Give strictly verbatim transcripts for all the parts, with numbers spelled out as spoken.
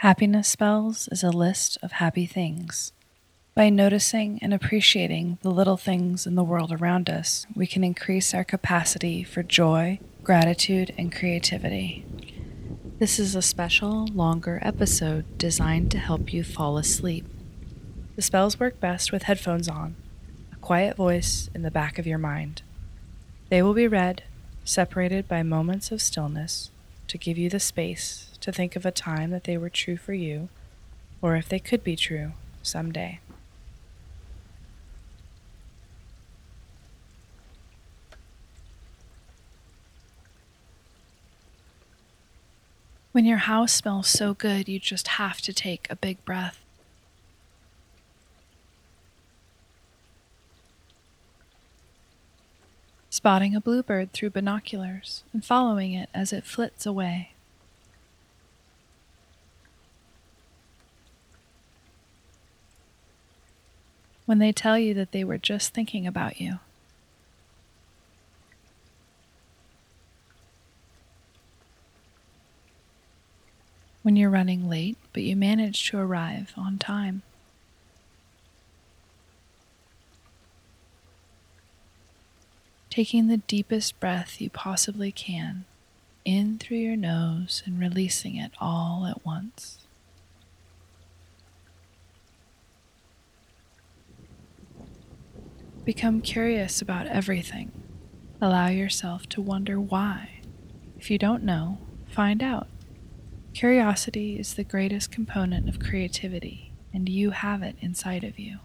Happiness Spells is a list of happy things. By noticing and appreciating the little things in the world around us, we can increase our capacity for joy, gratitude, and creativity. This is a special, longer episode designed to help you fall asleep. The spells work best with headphones on, a quiet voice in the back of your mind. They will be read, separated by moments of stillness, to give you the space to think of a time that they were true for you, or if they could be true someday. When your house smells so good, you just have to take a big breath. Spotting a bluebird through binoculars and following it as it flits away. When they tell you that they were just thinking about you. When you're running late, but you manage to arrive on time. Taking the deepest breath you possibly can, in through your nose and releasing it all at once. Become curious about everything. Allow yourself to wonder why. If you don't know, find out. Curiosity is the greatest component of creativity, and you have it inside of you.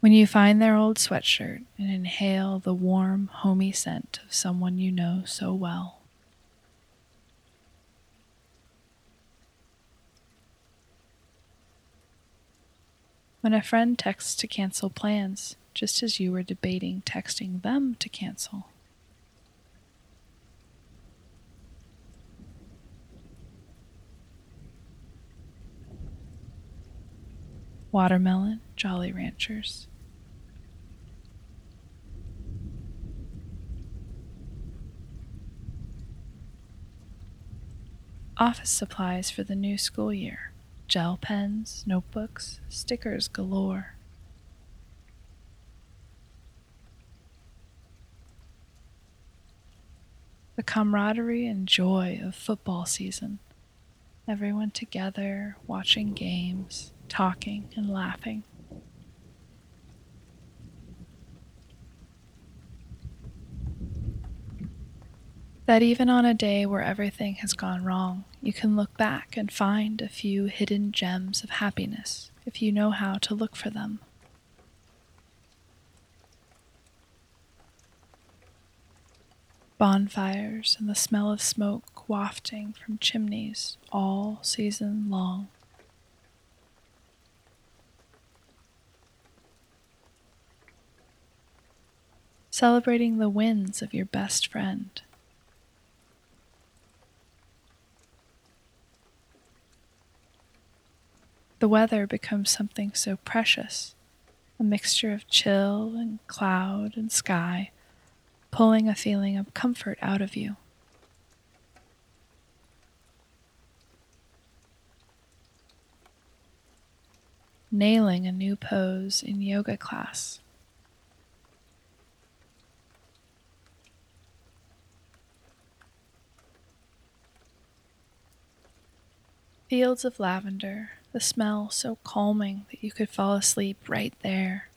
When you find their old sweatshirt and inhale the warm, homey scent of someone you know so well. When a friend texts to cancel plans, just as you were debating texting them to cancel. Watermelon Jolly Ranchers. Office supplies for the new school year. Gel pens, notebooks, stickers galore. The camaraderie and joy of football season. Everyone together, watching games, talking and laughing. That even on a day where everything has gone wrong, you can look back and find a few hidden gems of happiness if you know how to look for them. Bonfires and the smell of smoke wafting from chimneys all season long. Celebrating the wins of your best friend. The weather becomes something so precious, a mixture of chill and cloud and sky, pulling a feeling of comfort out of you. Nailing a new pose in yoga class. Fields of lavender, the smell so calming that you could fall asleep right there.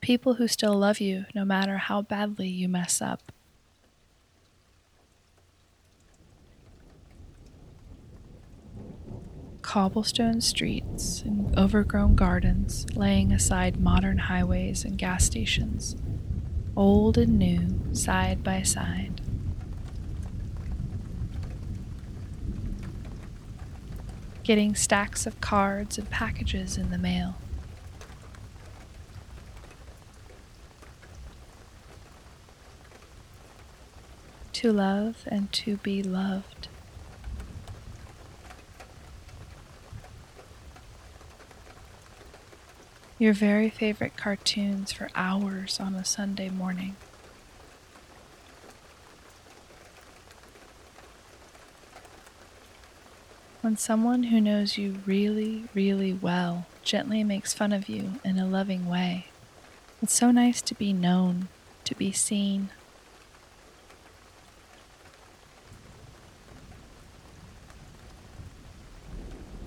People who still love you, no matter how badly you mess up. Cobblestone streets and overgrown gardens, laying aside modern highways and gas stations, old and new, side by side. Getting stacks of cards and packages in the mail. To love and to be loved. your very favorite cartoons for hours on a Sunday morning. When someone who knows you really, really well gently makes fun of you in a loving way, it's so nice to be known, to be seen.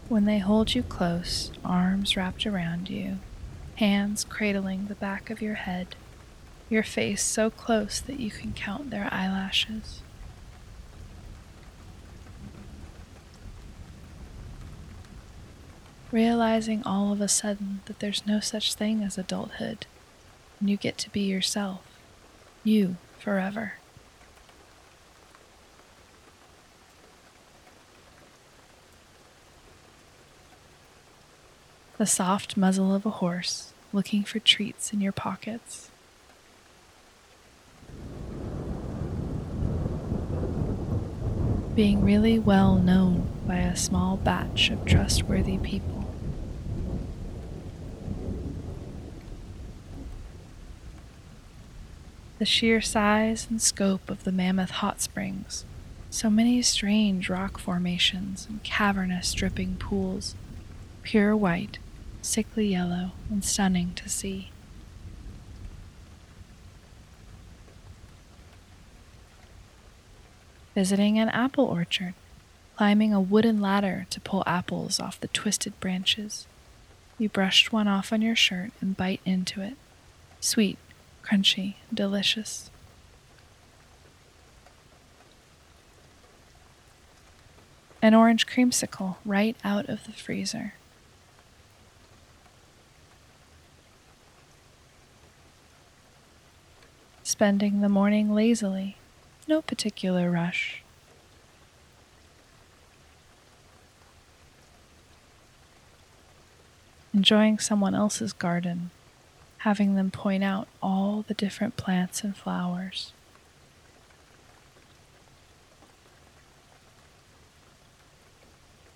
When they hold you close, arms wrapped around you, hands cradling the back of your head, your face so close that you can count their eyelashes. Realizing all of a sudden that there's no such thing as adulthood, and you get to be yourself, you forever. The soft muzzle of a horse looking for treats in your pockets. Being really well known by a small batch of trustworthy people. The sheer size and scope of the Mammoth Hot Springs, so many strange rock formations and cavernous dripping pools, pure white, sickly yellow, and stunning to see. Visiting an apple orchard, climbing a wooden ladder to pull apples off the twisted branches. You brushed one off on your shirt and bite into it. Sweet, crunchy, delicious. An orange creamsicle right out of the freezer. Spending the morning lazily, no particular rush. Enjoying someone else's garden, having them point out all the different plants and flowers.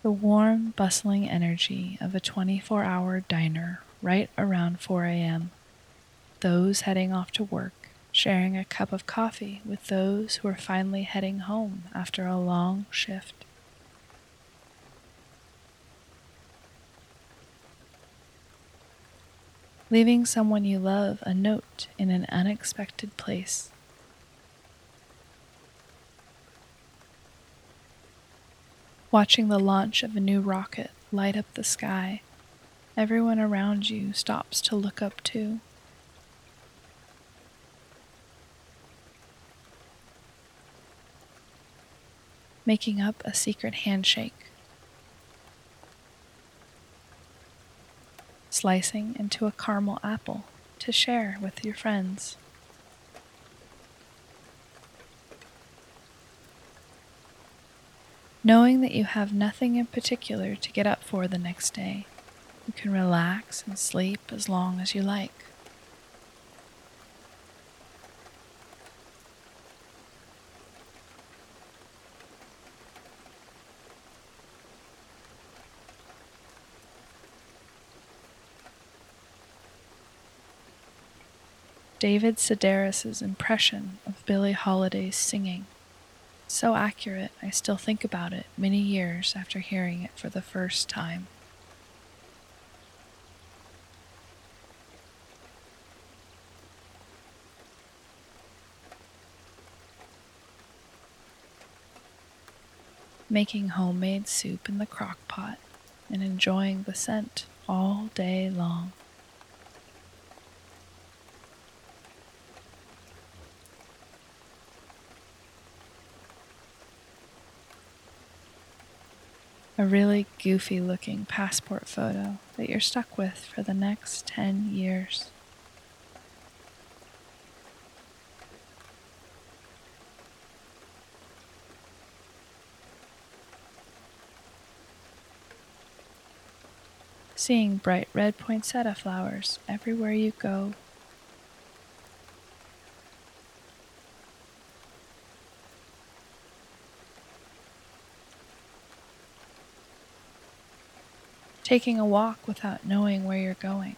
The warm, bustling energy of a twenty-four hour diner right around four a.m. Those heading off to work, sharing a cup of coffee with those who are finally heading home after a long shift. Leaving someone you love a note in an unexpected place. Watching the launch of a new rocket light up the sky, everyone around you stops to look up too. Making up a secret handshake. Slicing into a caramel apple to share with your friends. Knowing that you have nothing in particular to get up for the next day, you can relax and sleep as long as you like. David Sedaris' impression of Billie Holiday's singing. So accurate, I still think about it many years after hearing it for the first time. Making homemade soup in the crock pot and enjoying the scent all day long. A really goofy-looking passport photo that you're stuck with for the next ten years. Seeing bright red poinsettia flowers everywhere you go. Taking a walk without knowing where you're going,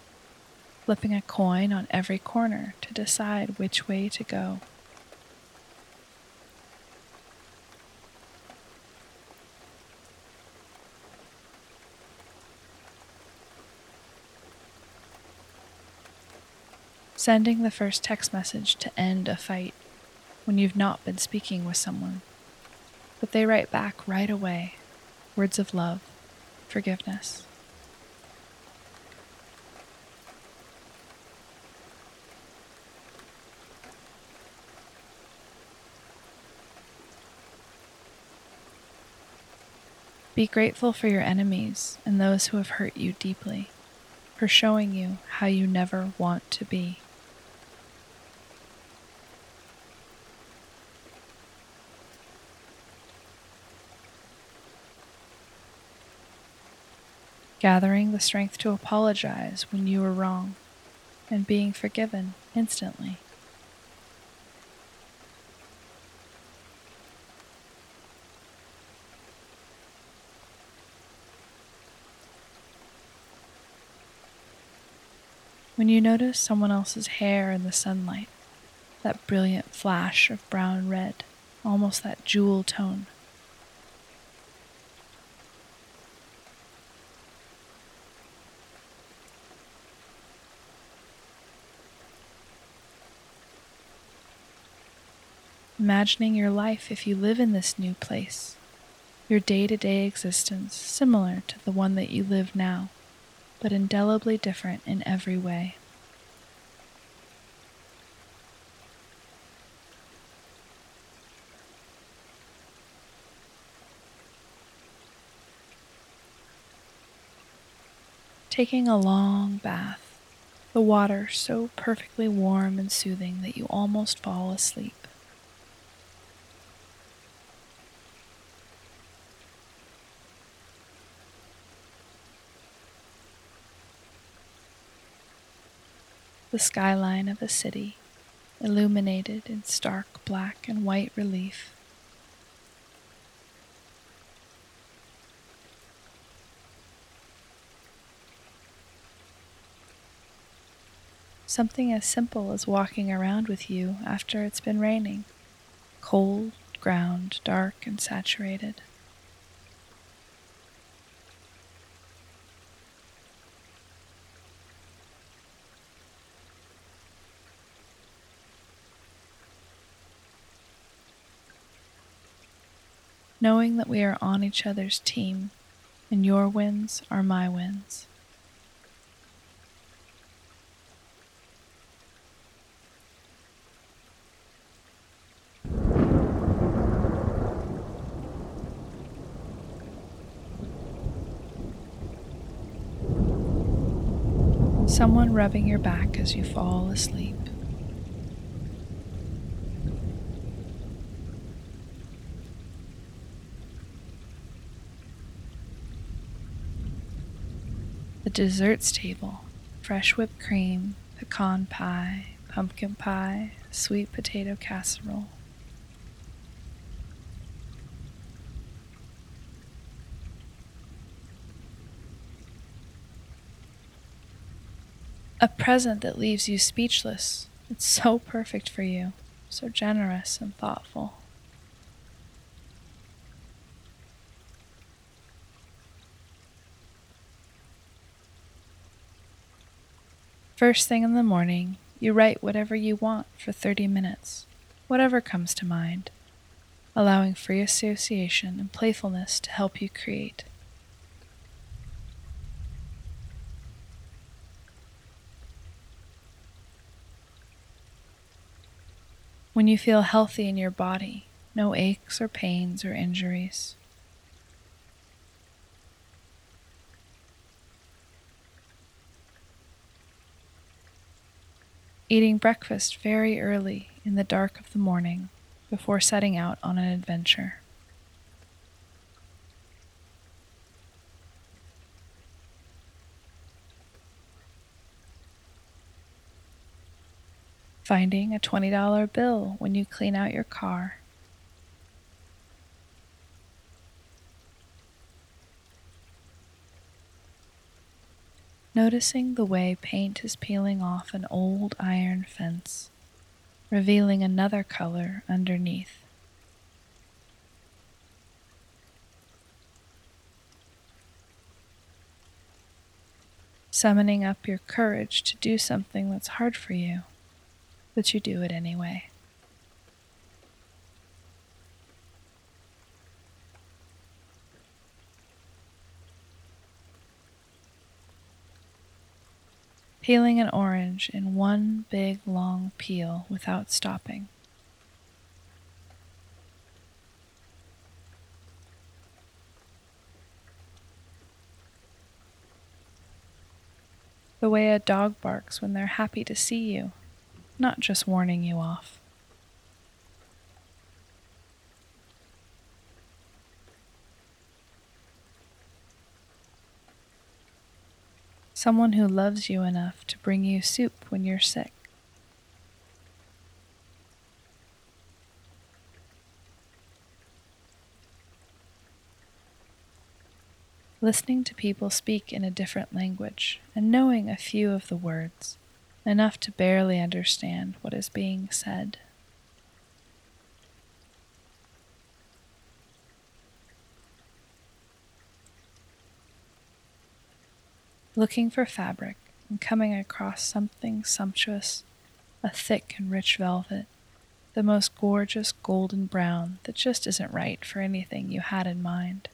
flipping a coin on every corner to decide which way to go. Sending the first text message to end a fight when you've not been speaking with someone, but they write back right away, words of love, forgiveness. Be grateful for your enemies and those who have hurt you deeply, for showing you how you never want to be. Gathering the strength to apologize when you were wrong, and being forgiven instantly. When you notice someone else's hair in the sunlight, that brilliant flash of brown-red, almost that jewel tone. Imagining your life if you live in this new place, your day-to-day existence similar to the one that you live now, but indelibly different in every way. Taking a long bath, the water so perfectly warm and soothing that you almost fall asleep. The skyline of a city, illuminated in stark black and white relief. Something as simple as walking around with you after it's been raining, cold ground, dark and saturated. Knowing that we are on each other's team, and your wins are my wins. Someone rubbing your back as you fall asleep. Desserts table, fresh whipped cream, pecan pie, pumpkin pie, sweet potato casserole. A present that leaves you speechless. It's so perfect for you, so generous and thoughtful. First thing in the morning, you write whatever you want for thirty minutes, whatever comes to mind, allowing free association and playfulness to help you create. When you feel healthy in your body, no aches or pains or injuries. Eating breakfast very early in the dark of the morning before setting out on an adventure. Finding a twenty dollar bill when you clean out your car. noticing the way paint is peeling off an old iron fence, revealing another color underneath. Summoning up your courage to do something that's hard for you, but you do it anyway. Peeling an orange in one big long peel without stopping. The way a dog barks when they're happy to see you, not just warning you off. Someone who loves you enough to bring you soup when you're sick. Listening to people speak in a different language and knowing a few of the words, enough to barely understand what is being said. Looking for fabric and coming across something sumptuous, a thick and rich velvet, the most gorgeous golden brown that just isn't right for anything you had in mind.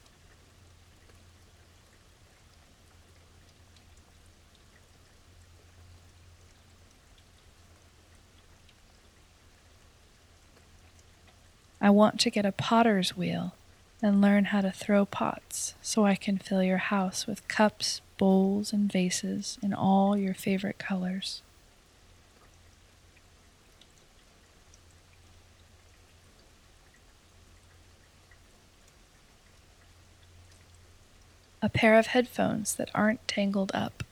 I want to get a potter's wheel and learn how to throw pots so I can fill your house with cups, bowls, and vases in all your favorite colors. A pair of headphones that aren't tangled up.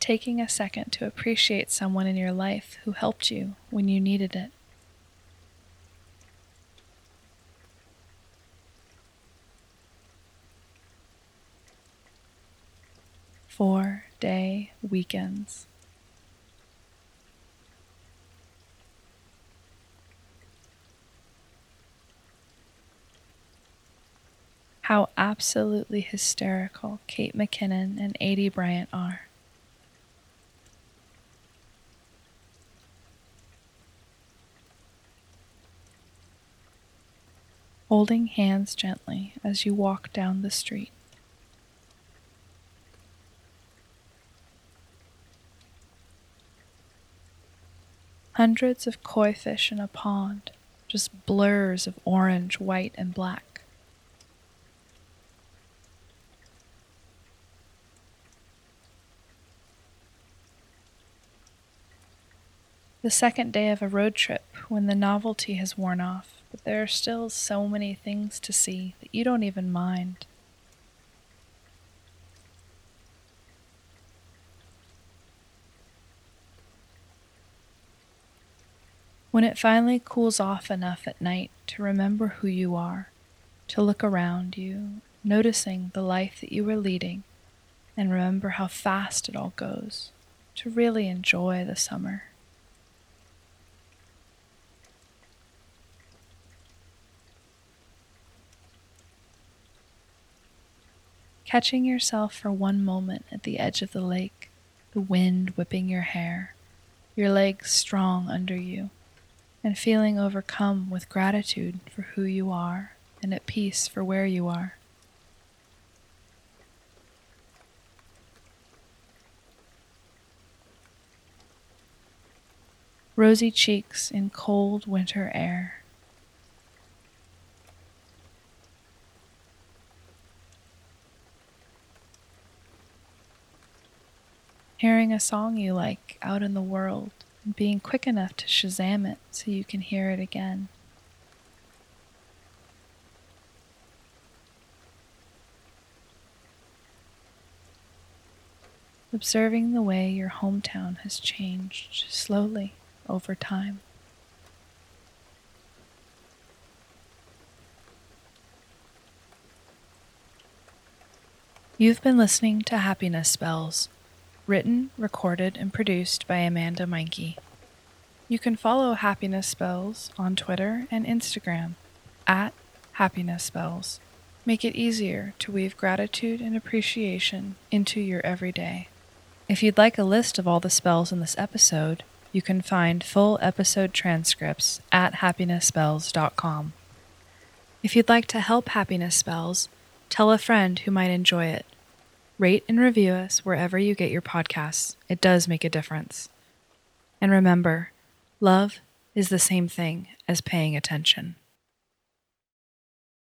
Taking a second to appreciate someone in your life who helped you when you needed it. Four-day weekends. How absolutely hysterical Kate McKinnon and Aidy Bryant are. Holding hands gently as you walk down the street. Hundreds of koi fish in a pond, just blurs of orange, white, and black. The second day of a road trip when the novelty has worn off. But there are still so many things to see that you don't even mind. When it finally cools off enough at night to remember who you are, to look around you, noticing the life that you were leading, and remember how fast it all goes, to really enjoy the summer. Catching yourself for one moment at the edge of the lake, the wind whipping your hair, your legs strong under you, and feeling overcome with gratitude for who you are and at peace for where you are. Rosy cheeks in cold winter air. Hearing a song you like out in the world and being quick enough to Shazam it so you can hear it again. Observing the way your hometown has changed slowly over time. You've been listening to Happiness Spells, written, recorded, and produced by Amanda Meyncke. You can follow Happiness Spells on Twitter and Instagram at Happiness Spells. Make it easier to weave gratitude and appreciation into your everyday. If you'd like a list of all the spells in this episode, you can find full episode transcripts at happiness spells dot com. If you'd like to help Happiness Spells, tell a friend who might enjoy it. Rate and review us wherever you get your podcasts. It does make a difference. And remember, love is the same thing as paying attention.